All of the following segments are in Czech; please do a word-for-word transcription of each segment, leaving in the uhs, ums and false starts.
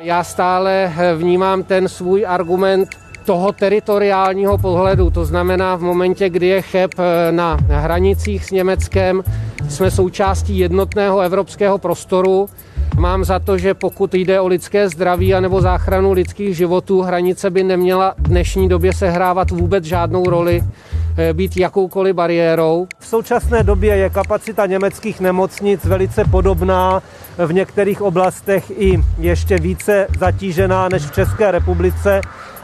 Já stále vnímám ten svůj argument toho teritoriálního pohledu. To znamená, v momentě, kdy je Cheb na hranicích s Německem, jsme součástí jednotného evropského prostoru. Mám za to, že pokud jde o lidské zdraví anebo záchranu lidských životů, hranice by neměla v dnešní době sehrávat vůbec žádnou roli, být jakoukoliv bariérou. V současné době je kapacita německých nemocnic velice podobná, v některých oblastech i ještě více zatížená než v České republice,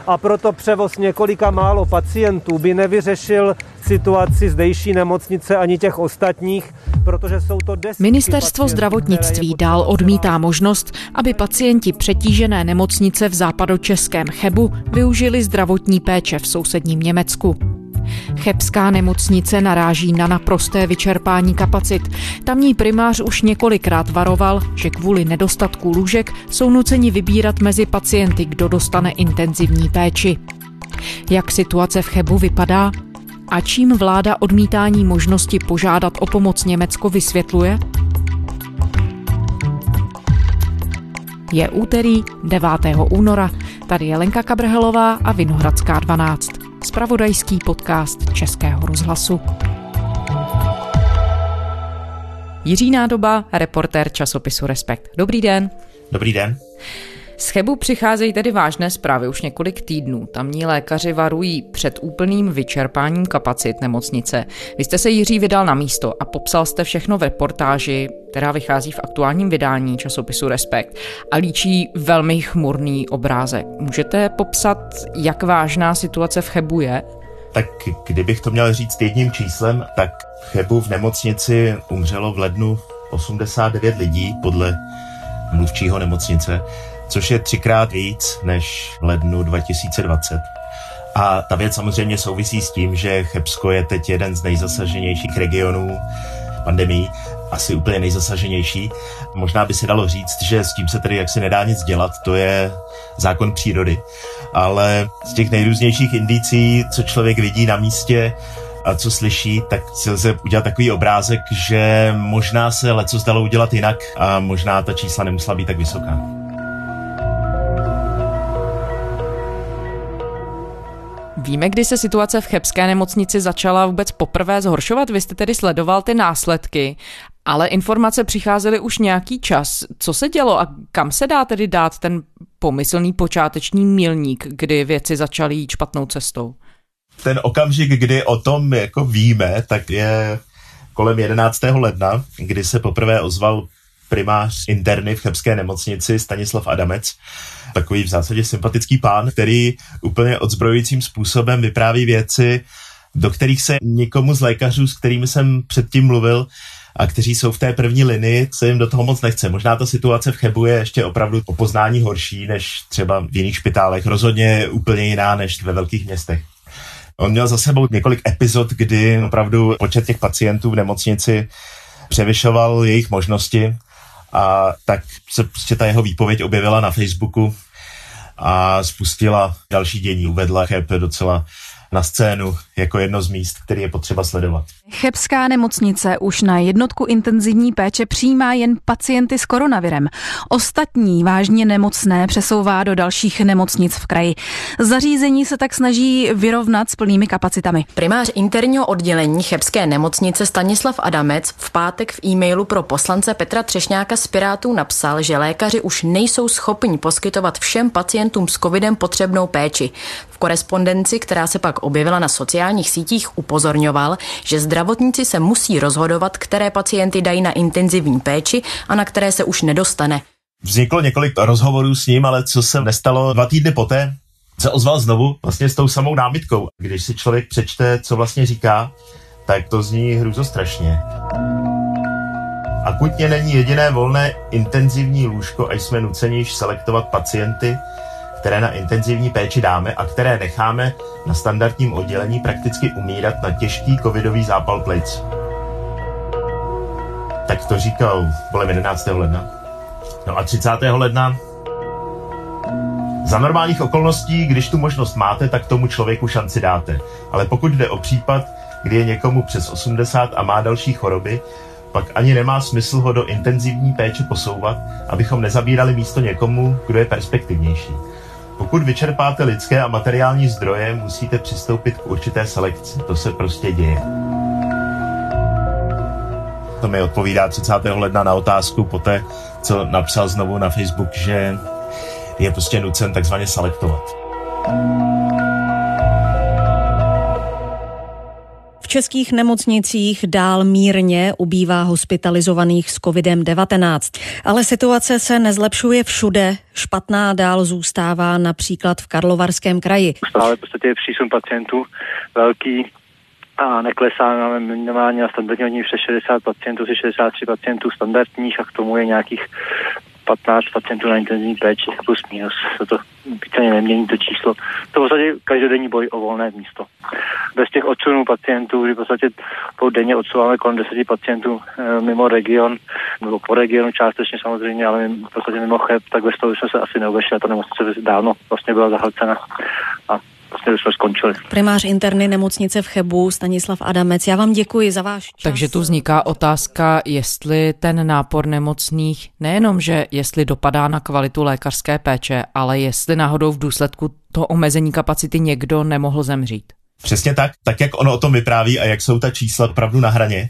a proto převoz několika málo pacientů by nevyřešil situaci zdejší nemocnice ani těch ostatních, protože jsou to desítky. Ministerstvo zdravotnictví dál odmítá možnost, aby pacienti přetížené nemocnice v západočeském Chebu využili zdravotní péče v sousedním Německu. Chebská nemocnice naráží na naprosté vyčerpání kapacit. Tamní primář už několikrát varoval, že kvůli nedostatku lůžek jsou nuceni vybírat mezi pacienty, kdo dostane intenzivní péči. Jak situace v Chebu vypadá? A čím vláda odmítání možnosti požádat o pomoc Německo vysvětluje? Je úterý devátého února. Tady je Lenka Kabrhelová a Vinohradská dvanáct. Zpravodajský podcast Českého rozhlasu. Jiří Nádoba, reportér časopisu Respekt. Dobrý den. Dobrý den. Z Chebu přicházejí tedy vážné zprávy už několik týdnů. Tamní lékaři varují před úplným vyčerpáním kapacit nemocnice. Vy jste se, Jiří, vydal na místo a popsal jste všechno v reportáži, která vychází v aktuálním vydání časopisu Respekt a líčí velmi chmurný obrázek. Můžete popsat, jak vážná situace v Chebu je? Tak kdybych to měl říct jedním číslem, tak v Chebu v nemocnici umřelo v lednu osmdesát devět lidí podle mluvčího nemocnice, což je třikrát víc než v lednu dva tisíce dvacet. A ta věc samozřejmě souvisí s tím, že Chebsko je teď jeden z nejzasaženějších regionů pandemii, asi úplně nejzasaženější. Možná by se dalo říct, že s tím se tedy jaksi nedá nic dělat, to je zákon přírody. Ale z těch nejrůznějších indicí, co člověk vidí na místě a co slyší, tak si lze udělat takový obrázek, že možná se leco zdalo udělat jinak a možná ta čísla nemusela být tak vysoká. Víme, kdy se situace v chebské nemocnici začala vůbec poprvé zhoršovat? Vy jste tedy sledoval ty následky, ale informace přicházely už nějaký čas. Co se dělo a kam se dá tedy dát ten pomyslný počáteční milník, kdy věci začaly jít špatnou cestou? Ten okamžik, kdy o tom jako víme, tak je kolem jedenáctého ledna, kdy se poprvé ozval primář interny v chebské nemocnici Stanislav Adamec, takový v zásadě sympatický pán, který úplně odzbrojujícím způsobem vypráví věci, do kterých se nikomu z lékařů, s kterými jsem předtím mluvil a kteří jsou v té první linii, se jim do toho moc nechce. Možná ta situace v Chebu je ještě opravdu o poznání horší než třeba v jiných špitálech, rozhodně úplně jiná než ve velkých městech. On měl za sebou několik epizod, kdy opravdu počet těch pacientů v nemocnici převyšoval jejich možnosti, a tak se prostě ta jeho výpověď objevila na Facebooku a spustila další dění, uvedla Cheb docela na scénu jako jedno z míst, který je potřeba sledovat. Chebská nemocnice už na jednotku intenzivní péče přijímá jen pacienty s koronavirem. Ostatní vážně nemocné přesouvá do dalších nemocnic v kraji. Zařízení se tak snaží vyrovnat s plnými kapacitami. Primář interního oddělení chebské nemocnice Stanislav Adamec v pátek v e-mailu pro poslance Petra Třešňáka z Pirátů napsal, že lékaři už nejsou schopni poskytovat všem pacientům s covidem potřebnou péči. V korespondenci, která se pak objevila na sociálních sítích, upozorňoval, že zdravotníci se musí rozhodovat, které pacienty dají na intenzivní péči a na které se už nedostane. Vzniklo několik rozhovorů s ním, ale co se nestalo, dva týdny poté se ozval znovu vlastně s tou samou námitkou. Když si člověk přečte, co vlastně říká, tak to zní hrůzostrašně. Akutně není jediné volné intenzivní lůžko a jsme nuceni již selektovat pacienty, které na intenzivní péči dáme a které necháme na standardním oddělení prakticky umírat na těžký covidový zápal plic. Tak to říkal kolem jedenáctého ledna. No a třicátého ledna. Za normálních okolností, když tu možnost máte, tak tomu člověku šanci dáte. Ale pokud jde o případ, kdy je někomu přes osmdesát a má další choroby, pak ani nemá smysl ho do intenzivní péče posouvat, abychom nezabírali místo někomu, kdo je perspektivnější. Pokud vyčerpáte lidské a materiální zdroje, musíte přistoupit k určité selekci. To se prostě děje. To mi odpovídá třicátého ledna na otázku poté, co napsal znovu na Facebook, že je prostě nucen takzvaně selektovat. V českých nemocnicích dál mírně ubývá hospitalizovaných s kovidem devatenáct, ale situace se nezlepšuje všude. Špatná dál zůstává například v Karlovarském kraji. Stále v podstatě je přísun pacientů velký a neklesá, máme minimálně na standardní hodině přes šedesát pacientů, ze šedesát tři pacientů standardních a k tomu je nějakých patnáct pacientů na intenzivní péči, plus minus. Se to víceméně nemění to číslo. To v podstatě každodenní boj o volné místo. Bez těch odsunů pacientů, kdy v podstatě denně odsouváme kolem deset pacientů mimo region, nebo po regionu částečně samozřejmě, ale v podstatě mimo cheb, tak bez toho jsme se asi neobešli a ta nemocnice dávno vlastně byla zahlcena. A primář interny nemocnice v Chebu Stanislav Adamec, já vám děkuji za váš čas. Takže tu vzniká otázka, jestli ten nápor nemocných, nejenom, že jestli dopadá na kvalitu lékařské péče, ale jestli náhodou v důsledku toho omezení kapacity někdo nemohl zemřít. Přesně tak, tak jak ono o tom vypráví a jak jsou ta čísla opravdu na hraně,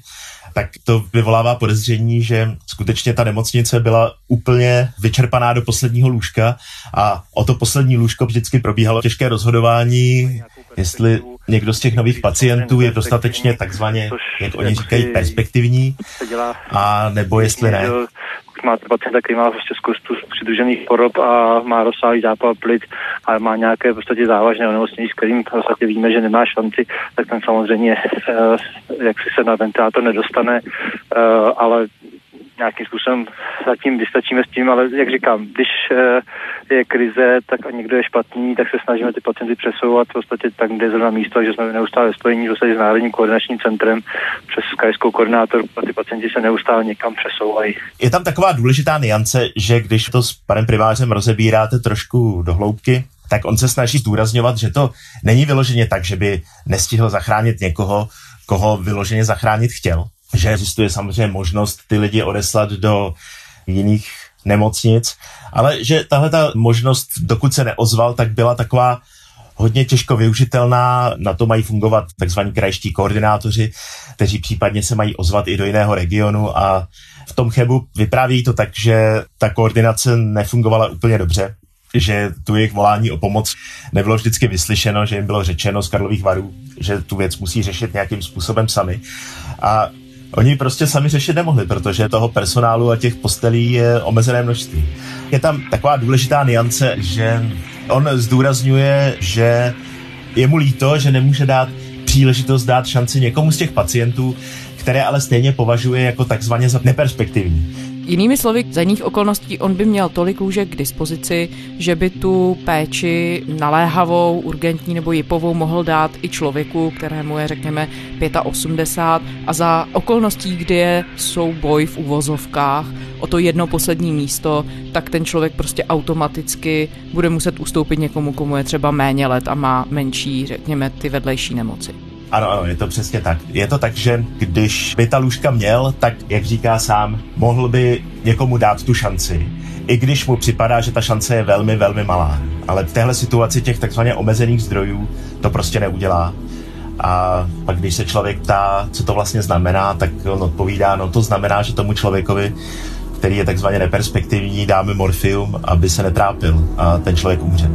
tak to vyvolává podezření, že skutečně ta nemocnice byla úplně vyčerpaná do posledního lůžka a o to poslední lůžko vždycky probíhalo těžké rozhodování, jestli někdo z těch nových pacientů je dostatečně takzvaně, jak oni říkají, perspektivní, a nebo jestli ne. Máte pacienta, který má prostě zkustu přidružených chorob a má rozsáhlý zápal plic a má nějaké v podstatě závažné onemocnění, s kterým v podstatě víme, že nemá šanci, tak ten samozřejmě eh, jak si se na ventilátor nedostane, eh, ale nějakým způsobem zatím vystačíme s tím, ale jak říkám, když je krize, tak a někdo je špatný, tak se snažíme ty pacienty přesouvat v podstatě tak, kde je zrovna místo, že jsme neustále ve spojení s Národním koordinačním centrem přes krajskou koordinátorku a ty pacienti se neustále někam přesouvají. Je tam taková důležitá nuance, že když to s panem primářem rozebíráte trošku do hloubky, tak on se snaží zdůrazňovat, že to není vyloženě tak, že by nestihl zachránit někoho, koho vyloženě zachránit chtěl. Že existuje samozřejmě možnost ty lidi odeslat do jiných nemocnic, ale že tahle ta možnost, dokud se neozval, tak byla taková hodně těžko využitelná, na to mají fungovat takzvaní krajští koordinátoři, kteří případně se mají ozvat i do jiného regionu a v tom Chebu vypráví to tak, že ta koordinace nefungovala úplně dobře, že tu jejich volání o pomoc nebylo vždycky vyslyšeno, že jim bylo řečeno z Karlových Varů, že tu věc musí řešit nějakým způsobem sami a oni prostě sami řešit nemohli, protože toho personálu a těch postelí je omezené množství. Je tam taková důležitá nuance, že on zdůrazňuje, že je mu líto, že nemůže dát příležitost dát šanci někomu z těch pacientů, které ale stejně považuje jako takzvaně za neperspektivní. Jinými slovy, za jiných okolností on by měl tolik lůžek k dispozici, že by tu péči naléhavou, urgentní nebo jipovou mohl dát i člověku, kterému je, řekněme, osmdesát pět, a za okolností, kdy je souboj v uvozovkách o to jedno poslední místo, tak ten člověk prostě automaticky bude muset ustoupit někomu, komu je třeba méně let a má menší, řekněme, ty vedlejší nemoci. Ano, ano, je to přesně tak. Je to tak, že když by ta lůžka měl, tak, jak říká sám, mohl by někomu dát tu šanci. I když mu připadá, že ta šance je velmi, velmi malá. Ale v téhle situaci těch takzvaně omezených zdrojů to prostě neudělá. A pak, když se člověk ptá, co to vlastně znamená, tak on odpovídá, no to znamená, že tomu člověkovi, který je takzvaně neperspektivní, dáme morfium, aby se netrápil a ten člověk umře.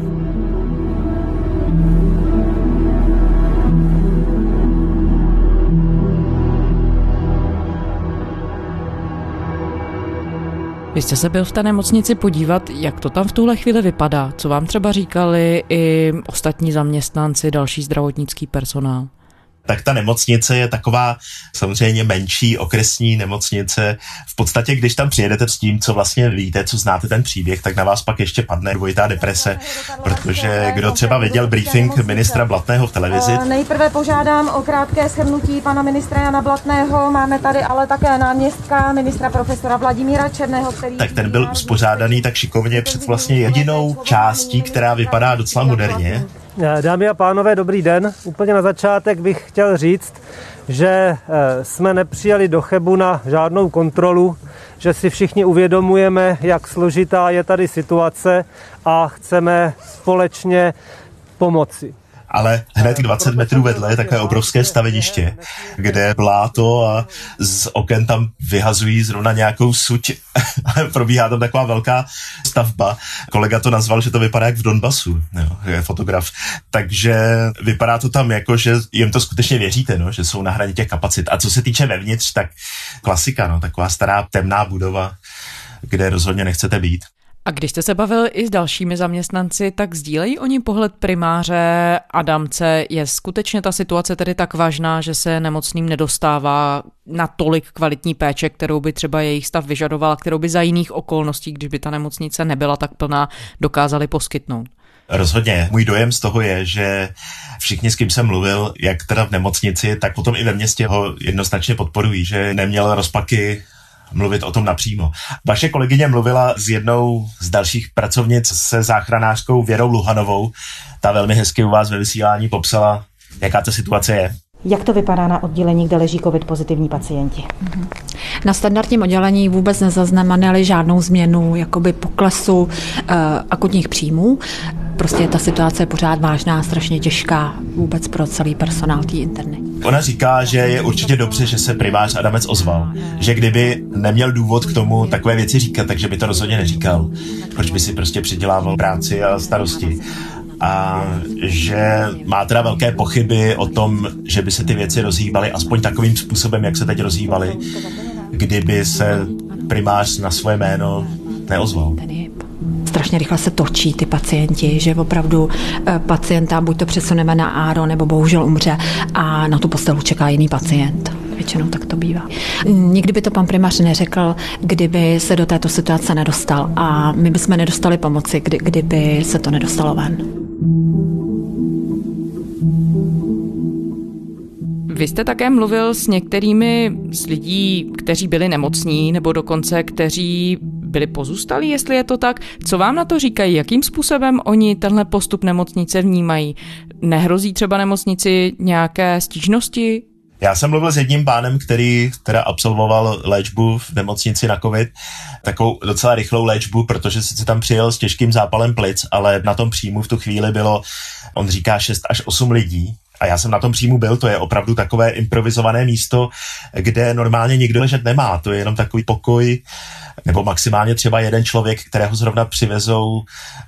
Vy jste se byl v té nemocnici podívat, jak to tam v tuhle chvíli vypadá? Co vám třeba říkali i ostatní zaměstnanci, další zdravotnický personál? Tak ta nemocnice je taková samozřejmě menší okresní nemocnice. V podstatě, když tam přijedete s tím, co vlastně víte, co znáte ten příběh, tak na vás pak ještě padne dvojitá deprese, protože kdo třeba viděl briefing ministra Blatného v televizi. Nejprve požádám o krátké shrnutí pana ministra Jana Blatného. Máme tady ale také náměstka ministra profesora Vladimíra Černého, který... Tak ten byl uspořádaný tak šikovně před vlastně jedinou částí, která vypadá docela moderně. Dámy a pánové, dobrý den. Úplně na začátek bych chtěl říct, že jsme nepřijeli do Chebu na žádnou kontrolu, že si všichni uvědomujeme, jak složitá je tady situace a chceme společně pomoci. Ale hned dvacet metrů vedle je takové obrovské staveniště, kde je bláto a z oken tam vyhazují zrovna nějakou suť. Probíhá tam taková velká stavba. Kolega to nazval, že to vypadá jak v Donbasu, jo, je fotograf. Takže vypadá to tam jako, že jim to skutečně věříte, no, že jsou na hraně těch kapacit. A co se týče vevnitř, tak klasika, no, taková stará temná budova, kde rozhodně nechcete být. A když jste se bavil i s dalšími zaměstnanci, tak sdílejí oni pohled primáře Adamce? Je skutečně ta situace tedy tak vážná, že se nemocným nedostává na tolik kvalitní péče, kterou by třeba jejich stav vyžadovala, kterou by za jiných okolností, když by ta nemocnice nebyla tak plná, dokázali poskytnout? Rozhodně. Můj dojem z toho je, že všichni, s kým jsem mluvil, jak teda v nemocnici, tak potom i ve městě ho jednoznačně podporují, že neměl rozpaky mluvit o tom napřímo. Vaše kolegyně mluvila s jednou z dalších pracovnic, se záchranářkou Věrou Luhanovou. Ta velmi hezky u vás ve vysílání popsala, jaká ta situace je. Jak to vypadá na oddělení, kde leží covid pozitivní pacienti? Na standardním oddělení vůbec nezaznamenali žádnou změnu jakoby poklesu e, akutních příjmů. Prostě ta situace je pořád vážná, strašně těžká vůbec pro celý personál té interny. Ona říká, že je určitě dobře, že se primář Adamec ozval. Že kdyby neměl důvod k tomu takové věci říkat, takže by to rozhodně neříkal. Proč by si prostě přidělával práci a starosti. A že má teda velké pochyby o tom, že by se ty věci rozhýbaly aspoň takovým způsobem, jak se teď rozhýbaly, kdyby se primář na svoje jméno neozval. Strašně rychle se točí ty pacienti, že opravdu pacienta buď to přesuneme na áro, nebo bohužel umře a na tu postelu čeká jiný pacient. Většinou tak to bývá. Nikdy by to pan primář neřekl, kdyby se do této situace nedostal a my bychom nedostali pomoci, kdy, kdyby se to nedostalo ven. Vy jste také mluvil s některými z lidí, kteří byli nemocní, nebo dokonce kteří byli pozůstalí, jestli je to tak. Co vám na to říkají? Jakým způsobem oni tenhle postup nemocnice vnímají? Nehrozí třeba nemocnici nějaké stížnosti? Já jsem mluvil s jedním pánem, který teda absolvoval léčbu v nemocnici na covid, takovou docela rychlou léčbu, protože sice tam přijel s těžkým zápalem plic, ale na tom příjmu v tu chvíli bylo, on říká, šest až osm lidí. A já jsem na tom příjmu byl, to je opravdu takové improvizované místo, kde normálně nikdo ležet nemá, to je jenom takový pokoj, nebo maximálně třeba jeden člověk, kterého zrovna přivezou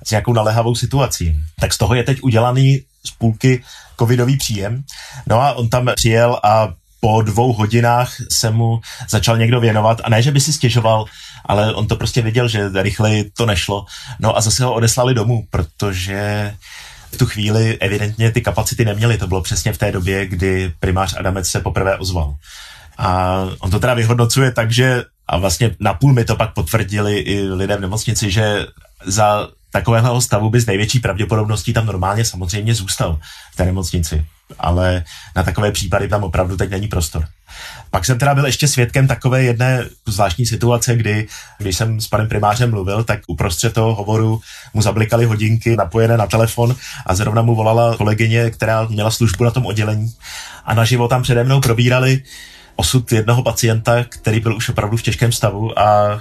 s nějakou naléhavou situací. Tak z toho je teď udělaný z půlky covidový příjem. No a on tam přijel a po dvou hodinách se mu začal někdo věnovat a ne, že by si stěžoval, ale on to prostě viděl, že rychleji to nešlo. No a zase ho odeslali domů, protože v tu chvíli evidentně ty kapacity neměly. To bylo přesně v té době, kdy primář Adamec se poprvé ozval. A on to teda vyhodnocuje tak, že a vlastně napůl mi to pak potvrdili i lidé v nemocnici, že za takového stavu by s největší pravděpodobností tam normálně samozřejmě zůstal v té nemocnici. Ale na takové případy tam opravdu teď není prostor. Pak jsem teda byl ještě svědkem takové jedné zvláštní situace, kdy, když jsem s panem primářem mluvil, tak uprostřed toho hovoru mu zablikaly hodinky napojené na telefon a zrovna mu volala kolegyně, která měla službu na tom oddělení. A naživo tam přede mnou probírali osud jednoho pacienta, který byl už opravdu v těžkém stavu a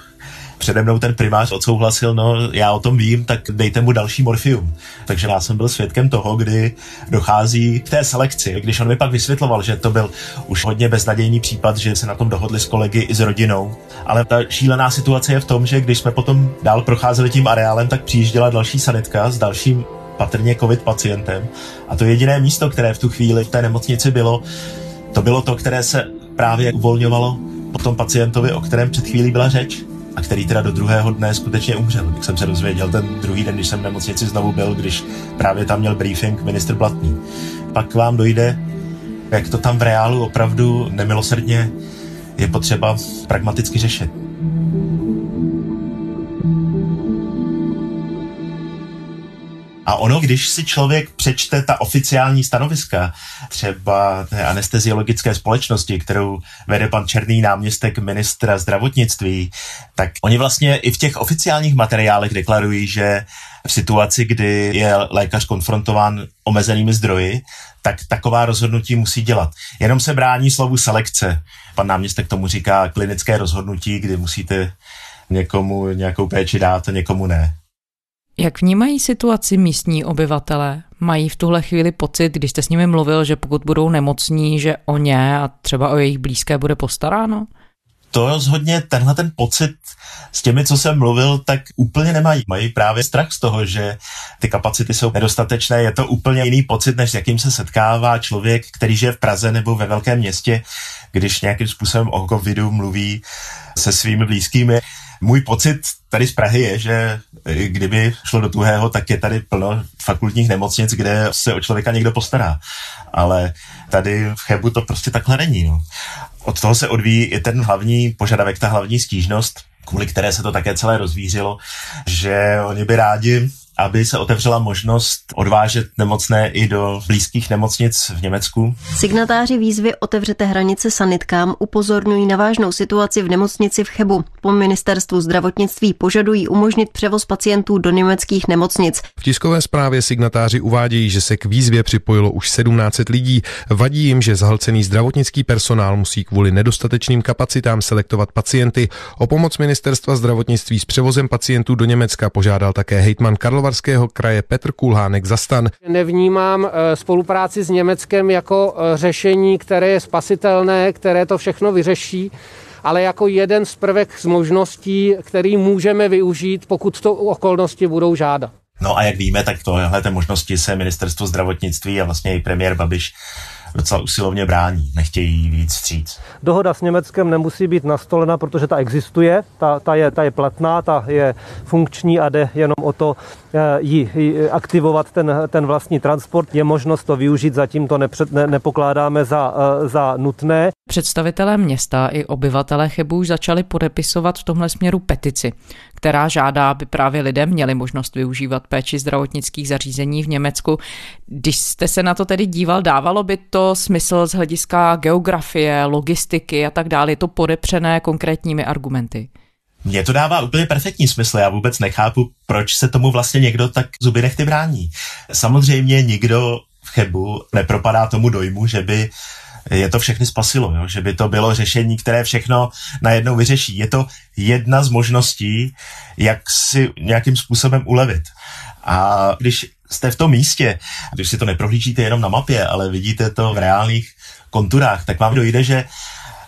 přede mnou ten primář odsouhlasil, no já o tom vím, tak dejte mu další morfium. Takže já jsem byl svědkem toho, kdy dochází k té selekci. Když on mi pak vysvětloval, že to byl už hodně beznadějný případ, že se na tom dohodli s kolegy i s rodinou. Ale ta šílená situace je v tom, že když jsme potom dál procházeli tím areálem, tak přijížděla další sanitka s dalším patrně covid pacientem. A to jediné místo, které v tu chvíli v té nemocnici bylo, to bylo to, které se právě uvolňovalo po tom pacientovi, o kterém před chvílí byla řeč. A který teda do druhého dne skutečně umřel. Jak jsem se dozvěděl ten druhý den, když jsem v nemocnici znovu byl, když právě tam měl briefing ministr Blatný. Pak vám dojde, jak to tam v reálu opravdu nemilosrdně je potřeba pragmaticky řešit. A ono, když si člověk přečte ta oficiální stanoviska třeba té anesteziologické společnosti, kterou vede pan Černý, náměstek ministra zdravotnictví, tak oni vlastně i v těch oficiálních materiálech deklarují, že v situaci, kdy je lékař konfrontován omezenými zdroji, tak taková rozhodnutí musí dělat. Jenom se brání slovu selekce. Pan náměstek tomu říká klinické rozhodnutí, kdy musíte někomu nějakou péči dát a někomu ne. Jak vnímají situaci místní obyvatelé? Mají v tuhle chvíli pocit, když jste s nimi mluvil, že pokud budou nemocní, že o ně a třeba o jejich blízké bude postaráno? To rozhodně tenhle ten pocit s těmi, co jsem mluvil, tak úplně nemají. Mají právě strach z toho, že ty kapacity jsou nedostatečné. Je to úplně jiný pocit, než s jakým se setkává člověk, který žije v Praze nebo ve velkém městě, když nějakým způsobem o covidu mluví se svými blízkými. Můj pocit tady z Prahy je, že kdyby šlo do tuhého, tak je tady plno fakultních nemocnic, kde se o člověka někdo postará. Ale tady v Chebu to prostě takhle není. No. Od toho se odvíjí i ten hlavní požadavek, ta hlavní stížnost, kvůli které se to také celé rozvířilo, že oni by rádi, aby se otevřela možnost odvážet nemocné i do blízkých nemocnic v Německu. Signatáři výzvy Otevřete hranice sanitkám upozorňují na vážnou situaci v nemocnici v Chebu. Po ministerstvu zdravotnictví požadují umožnit převoz pacientů do německých nemocnic. V tiskové zprávě signatáři uvádějí, že se k výzvě připojilo už sedmnáct set lidí. Vadí jim, že zahlcený zdravotnický personál musí kvůli nedostatečným kapacitám selektovat pacienty. O pomoc ministerstva zdravotnictví s převozem pacientů do Německa požádal také hejtman Karlova kraje Petr Kulhánek za STAN. Nevnímám spolupráci s Německem jako řešení, které je spasitelné, které to všechno vyřeší, ale jako jeden z prvek z možností, který můžeme využít, pokud to okolnosti budou žádat. No a jak víme, tak tohle té možnosti se ministerstvo zdravotnictví a vlastně i premiér Babiš docela usilovně brání, nechtějí víc vstříc. Dohoda s Německem nemusí být nastolena, protože ta existuje, ta, ta, je, ta je platná, ta je funkční a jde jenom o to ji aktivovat ten, ten vlastní transport. Je možnost to využít, zatím to nepřed, ne, nepokládáme za, za nutné. Představitelé města i obyvatelé Chebu už začali podepisovat v tomhle směru petici, která žádá, aby právě lidé měli možnost využívat péči zdravotnických zařízení v Německu. Když jste se na to tedy díval, dávalo by to smysl z hlediska geografie, logistiky a tak dále, je to podepřené konkrétními argumenty? Mně to dává úplně perfektní smysl, já vůbec nechápu, proč se tomu vlastně někdo tak zuby nehty brání. Samozřejmě nikdo v Chebu nepropadá tomu dojmu, že by je to všechny spasilo, jo? Že by to bylo řešení, které všechno najednou vyřeší. Je to jedna z možností, jak si nějakým způsobem ulevit. A když jste v tom místě, když si to neprohlížíte jenom na mapě, ale vidíte to v reálných konturách, tak vám dojde, že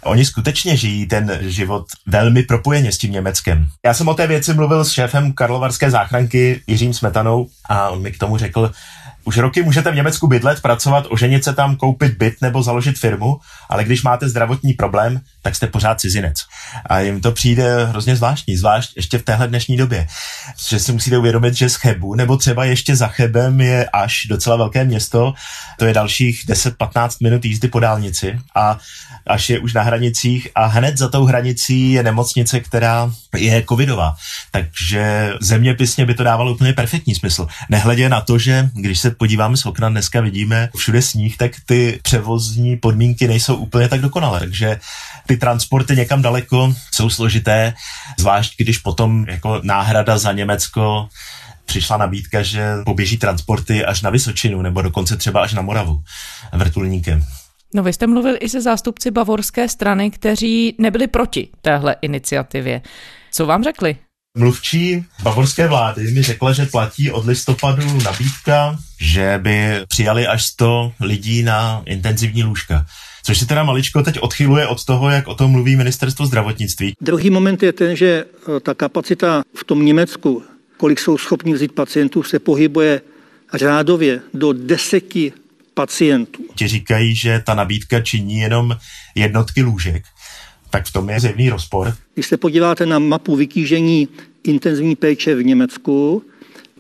oni skutečně žijí ten život velmi propojeně s tím Německem. Já jsem o té věci mluvil s šéfem karlovarské záchranky Jiřím Smetanou a on mi k tomu řekl, už roky můžete v Německu bydlet, pracovat, oženit se tam, koupit byt nebo založit firmu, ale když máte zdravotní problém, tak jste pořád cizinec. A jim to přijde hrozně zvláštní, zvlášť ještě v téhle dnešní době. Že si musíte uvědomit, že z Chebu, nebo třeba ještě za Chebem je až docela velké město, to je dalších deset až patnáct minut jízdy po dálnici a až je už na hranicích a hned za tou hranicí je nemocnice, která je covidová. Takže zeměpisně by to dávalo úplně perfektní smysl. Nehledě na to, že když se podíváme z okna, dneska vidíme všude sníh, tak ty převozní podmínky nejsou úplně tak dokonalé, takže ty transporty někam daleko jsou složité, zvlášť když potom jako náhrada za Německo přišla nabídka, že poběží transporty až na Vysočinu nebo dokonce třeba až na Moravu vrtulníkem. No vy jste mluvil i se zástupci bavorské strany, kteří nebyli proti téhle iniciativě. Co vám řekli? Mluvčí bavorské vlády mi řekla, že platí od listopadu nabídka, že by přijali až sto lidí na intenzivní lůžka. Což se teda maličko teď odchyluje od toho, jak o tom mluví ministerstvo zdravotnictví. Druhý moment je ten, že ta kapacita v tom Německu, kolik jsou schopni vzít pacientů, se pohybuje řádově do deseti pacientů. Ti říkají, že ta nabídka činí jenom jednotky lůžek. Tak v tom je zjevný rozpor. Když se podíváte na mapu vytížení intenzivní péče v Německu,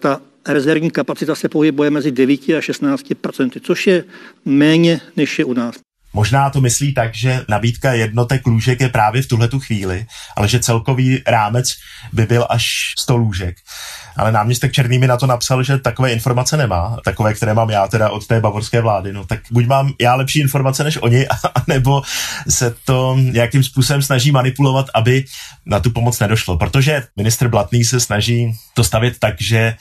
ta rezervní kapacita se pohybuje mezi devět a šestnáct procenty, což je méně, než je u nás. Možná to myslí tak, že nabídka jednotek lůžek je právě v tuhletu chvíli, ale že celkový rámec by byl až sto lůžek. Ale náměstek Černý mi na to napsal, že takové informace nemá, takové, které mám já teda od té bavorské vlády. No tak buď mám já lepší informace než oni, anebo se to nějakým způsobem snaží manipulovat, aby na tu pomoc nedošlo. Protože ministr Blatný se snaží to stavět tak, že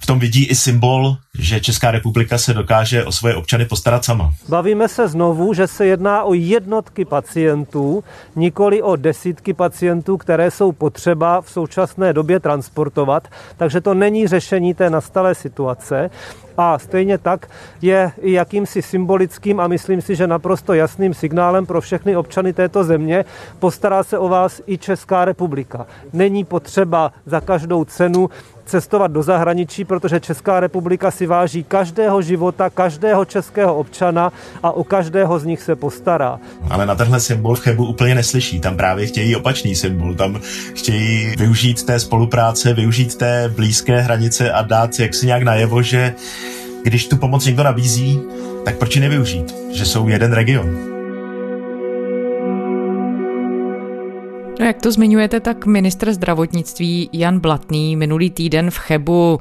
v tom vidí i symbol, že Česká republika se dokáže o svoje občany postarat sama. Bavíme se znovu, že se jedná o jednotky pacientů, nikoli o desítky pacientů, které jsou potřeba v současné době transportovat, takže to není řešení té nastalé situace. A stejně tak je i jakýmsi symbolickým a myslím si, že naprosto jasným signálem pro všechny občany této země. Postará se o vás i Česká republika. Není potřeba za každou cenu cestovat do zahraničí, protože Česká republika si váží každého života, každého českého občana a o každého z nich se postará. Ale na tenhle symbol v Chebu úplně neslyší. Tam právě chtějí opačný symbol. Tam chtějí využít té spolupráce, využít té blízké hranice a dát jaksi nějak najevo, že když tu pomoc někdo nabízí, tak proč ji nevyužít? Že jsou jeden region. No jak to zmiňujete, tak ministr zdravotnictví Jan Blatný minulý týden v Chebu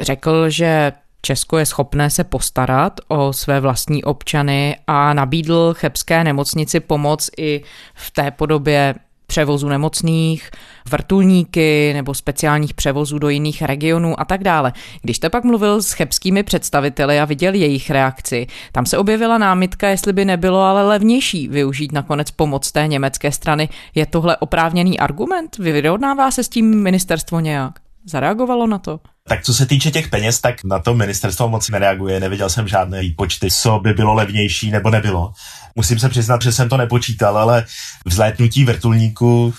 řekl, že Česko je schopné se postarat o své vlastní občany a nabídl chebské nemocnici pomoc i v té podobě převozu nemocných, vrtulníky nebo speciálních převozů do jiných regionů a tak dále. Když jste pak mluvil s chebskými představiteli a viděl jejich reakci, tam se objevila námitka, jestli by nebylo ale levnější využít nakonec pomoc té německé strany. Je tohle oprávněný argument? Vyrovnává se s tím ministerstvo nějak? Zareagovalo na to? Tak co se týče těch peněz, tak na to ministerstvo moc nereaguje, neviděl jsem žádné výpočty, co by bylo levnější nebo nebylo. Musím se přiznat, že jsem to nepočítal, ale vzlétnutí vrtulníku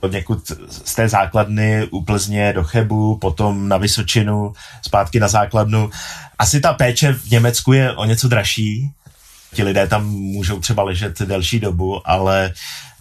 od někud z té základny u Plzně do Chebu, potom na Vysočinu, zpátky na základnu. Asi ta péče v Německu je o něco dražší. Ti lidé tam můžou třeba ležet delší dobu, ale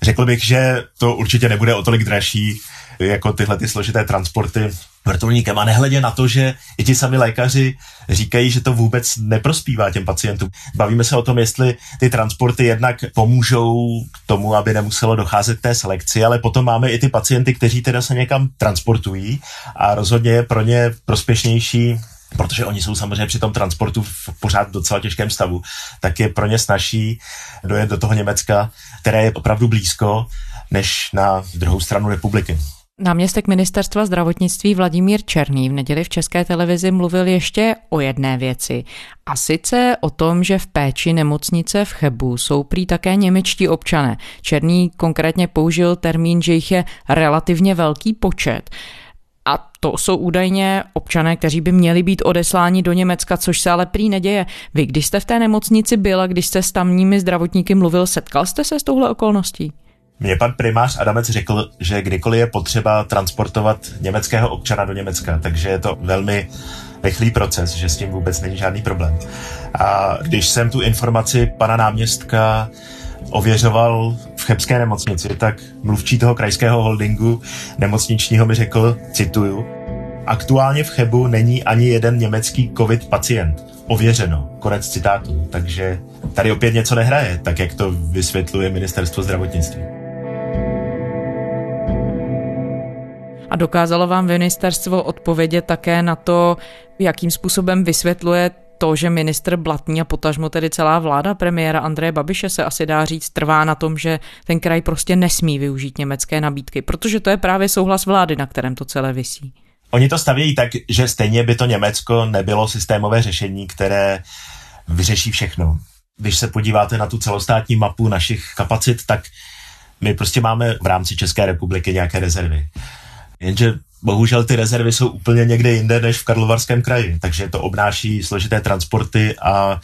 řekl bych, že to určitě nebude o tolik dražší jako tyhle ty složité transporty vrtulníkem. A nehledě na to, že i ti sami lékaři říkají, že to vůbec neprospívá těm pacientům. Bavíme se o tom, jestli ty transporty jednak pomůžou k tomu, aby nemuselo docházet k té selekci, ale potom máme i ty pacienty, kteří teda se někam transportují a rozhodně je pro ně prospěšnější, protože oni jsou samozřejmě při tom transportu v pořád docela těžkém stavu, tak je pro ně snažší dojet do toho Německa, které je opravdu blízko, než na druhou stranu republiky. Náměstek ministerstva zdravotnictví Vladimír Černý v neděli v České televizi mluvil ještě o jedné věci. A sice o tom, že v péči nemocnice v Chebu jsou prý také němečtí občané. Černý konkrétně použil termín, že jich je relativně velký počet. A to jsou údajně občané, kteří by měli být odesláni do Německa, což se ale prý neděje. Vy, když jste v té nemocnici byla, když jste s tamními zdravotníky mluvil, setkal jste se s touhle okolností? Mně pan primář Adamec řekl, že kdykoliv je potřeba transportovat německého občana do Německa, takže je to velmi rychlý proces, že s tím vůbec není žádný problém. A když jsem tu informaci pana náměstka ověřoval v chebské nemocnici, tak mluvčí toho krajského holdingu nemocničního mi řekl, cituju, aktuálně v Chebu není ani jeden německý covid pacient. Ověřeno. Konec citátu. Takže tady opět něco nehraje, tak jak to vysvětluje ministerstvo zdravotnictví. A dokázalo vám ministerstvo odpovědět také na to, jakým způsobem vysvětluje to, že ministr Blatný a potažmo tedy celá vláda premiéra Andreje Babiše se asi dá říct trvá na tom, že ten kraj prostě nesmí využít německé nabídky, protože to je právě souhlas vlády, na kterém to celé visí. Oni to stavějí tak, že stejně by to Německo nebylo systémové řešení, které vyřeší všechno. Když se podíváte na tu celostátní mapu našich kapacit, tak my prostě máme v rámci České republiky nějaké rezervy. Jenže bohužel ty rezervy jsou úplně někde jinde než v Karlovarském kraji, takže to obnáší složité transporty a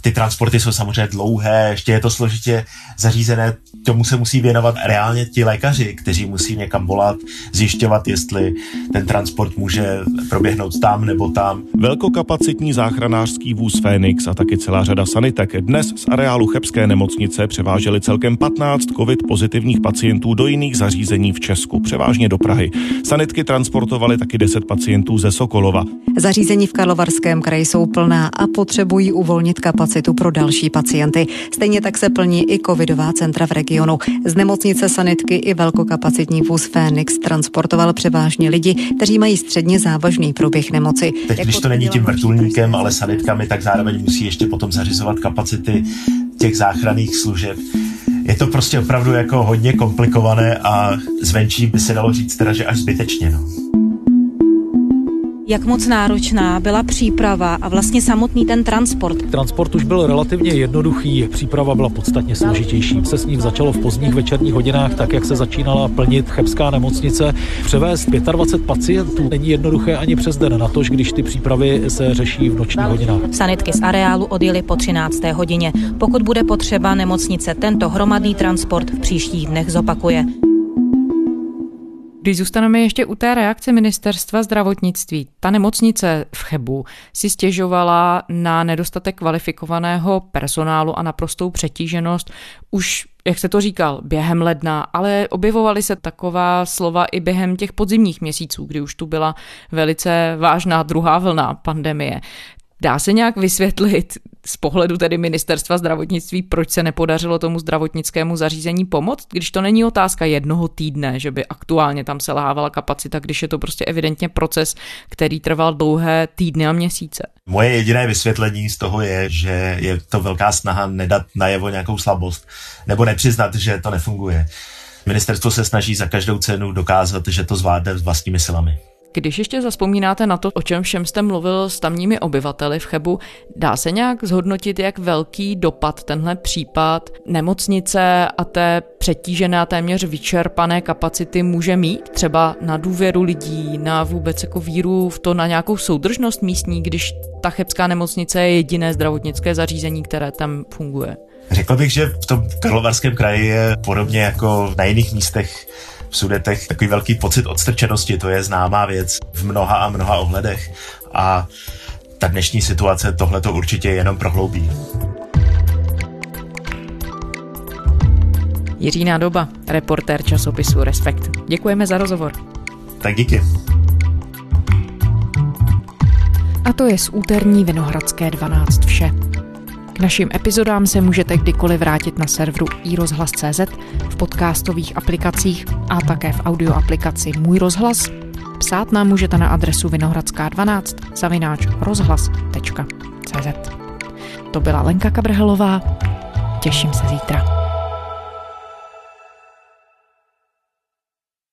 ty transporty jsou samozřejmě dlouhé, ještě je to složitě zařízené, tomu se musí věnovat reálně ti lékaři, kteří musí někam volat, zjišťovat, jestli ten transport může proběhnout tam nebo tam. Velkokapacitní záchranářský vůz Fénix a taky celá řada sanitek dnes z areálu chebské nemocnice převáželi celkem patnáct covid pozitivních pacientů do jiných zařízení v Česku, převážně do Prahy. Sanitky transportovaly taky deset pacientů ze Sokolova. Zařízení v Karlovarském kraji jsou plná a potřebují uvolnit kapacitu. kapacitu pro další pacienty. Stejně tak se plní i covidová centra v regionu. Z nemocnice sanitky i velkokapacitní vůz Fénix transportoval převážně lidi, kteří mají středně závažný průběh nemoci. Teď, jak když to není tím vrtulníkem, ale sanitkami, tak zároveň musí ještě potom zařizovat kapacity těch záchranných služeb. Je to prostě opravdu jako hodně komplikované a zvenčí by se dalo říct teda, že až zbytečně. No. Jak moc náročná byla příprava a vlastně samotný ten transport? Transport už byl relativně jednoduchý, příprava byla podstatně složitější. Se s ním začalo v pozdních večerních hodinách, tak jak se začínala plnit chebská nemocnice. Převést dvacet pět pacientů není jednoduché ani přes den, natož když ty přípravy se řeší v nočních hodinách. Sanitky z areálu odjeli po třinácté hodině. Pokud bude potřeba, nemocnice tento hromadný transport v příštích dnech zopakuje. Když zůstaneme ještě u té reakce ministerstva zdravotnictví, ta nemocnice v Chebu si stěžovala na nedostatek kvalifikovaného personálu a naprostou přetíženost už, jak jste to říkal, během ledna, ale objevovaly se taková slova i během těch podzimních měsíců, kdy už tu byla velice vážná druhá vlna pandemie. Dá se nějak vysvětlit z pohledu tedy ministerstva zdravotnictví, proč se nepodařilo tomu zdravotnickému zařízení pomoct, když to není otázka jednoho týdne, že by aktuálně tam selhávala kapacita, když je to prostě evidentně proces, který trval dlouhé týdny a měsíce? Moje jediné vysvětlení z toho je, že je to velká snaha nedat najevo nějakou slabost nebo nepřiznat, že to nefunguje. Ministerstvo se snaží za každou cenu dokázat, že to zvládne s vlastními silami. Když ještě zazpomínáte na to, o čem všem jste mluvil s tamními obyvateli v Chebu, dá se nějak zhodnotit, jak velký dopad tenhle případ nemocnice a té přetížené a téměř vyčerpané kapacity může mít? Třeba na důvěru lidí, na vůbec jako víru v to, na nějakou soudržnost místní, když ta chebská nemocnice je jediné zdravotnické zařízení, které tam funguje? Řekl bych, že v tom Karlovarském kraji je podobně jako na jiných místech v Sudetech takový velký pocit odstrčenosti, to je známá věc v mnoha a mnoha ohledech a ta dnešní situace tohle to určitě jenom prohloubí. Jiří Nádoba, reportér časopisu Respekt. Děkujeme za rozhovor. Tak díky. A to je z úterní Vinohradské dvanáct vše. K našim epizodám se můžete kdykoliv vrátit na serveru i rozhlas tečka cé zet, v podcastových aplikacích a také v audioaplikaci Můj rozhlas. Psát nám můžete na adresu vinohradská dvanáct zavináč rozhlas tečka cé zet. To byla Lenka Kabrhelová. Těším se zítra.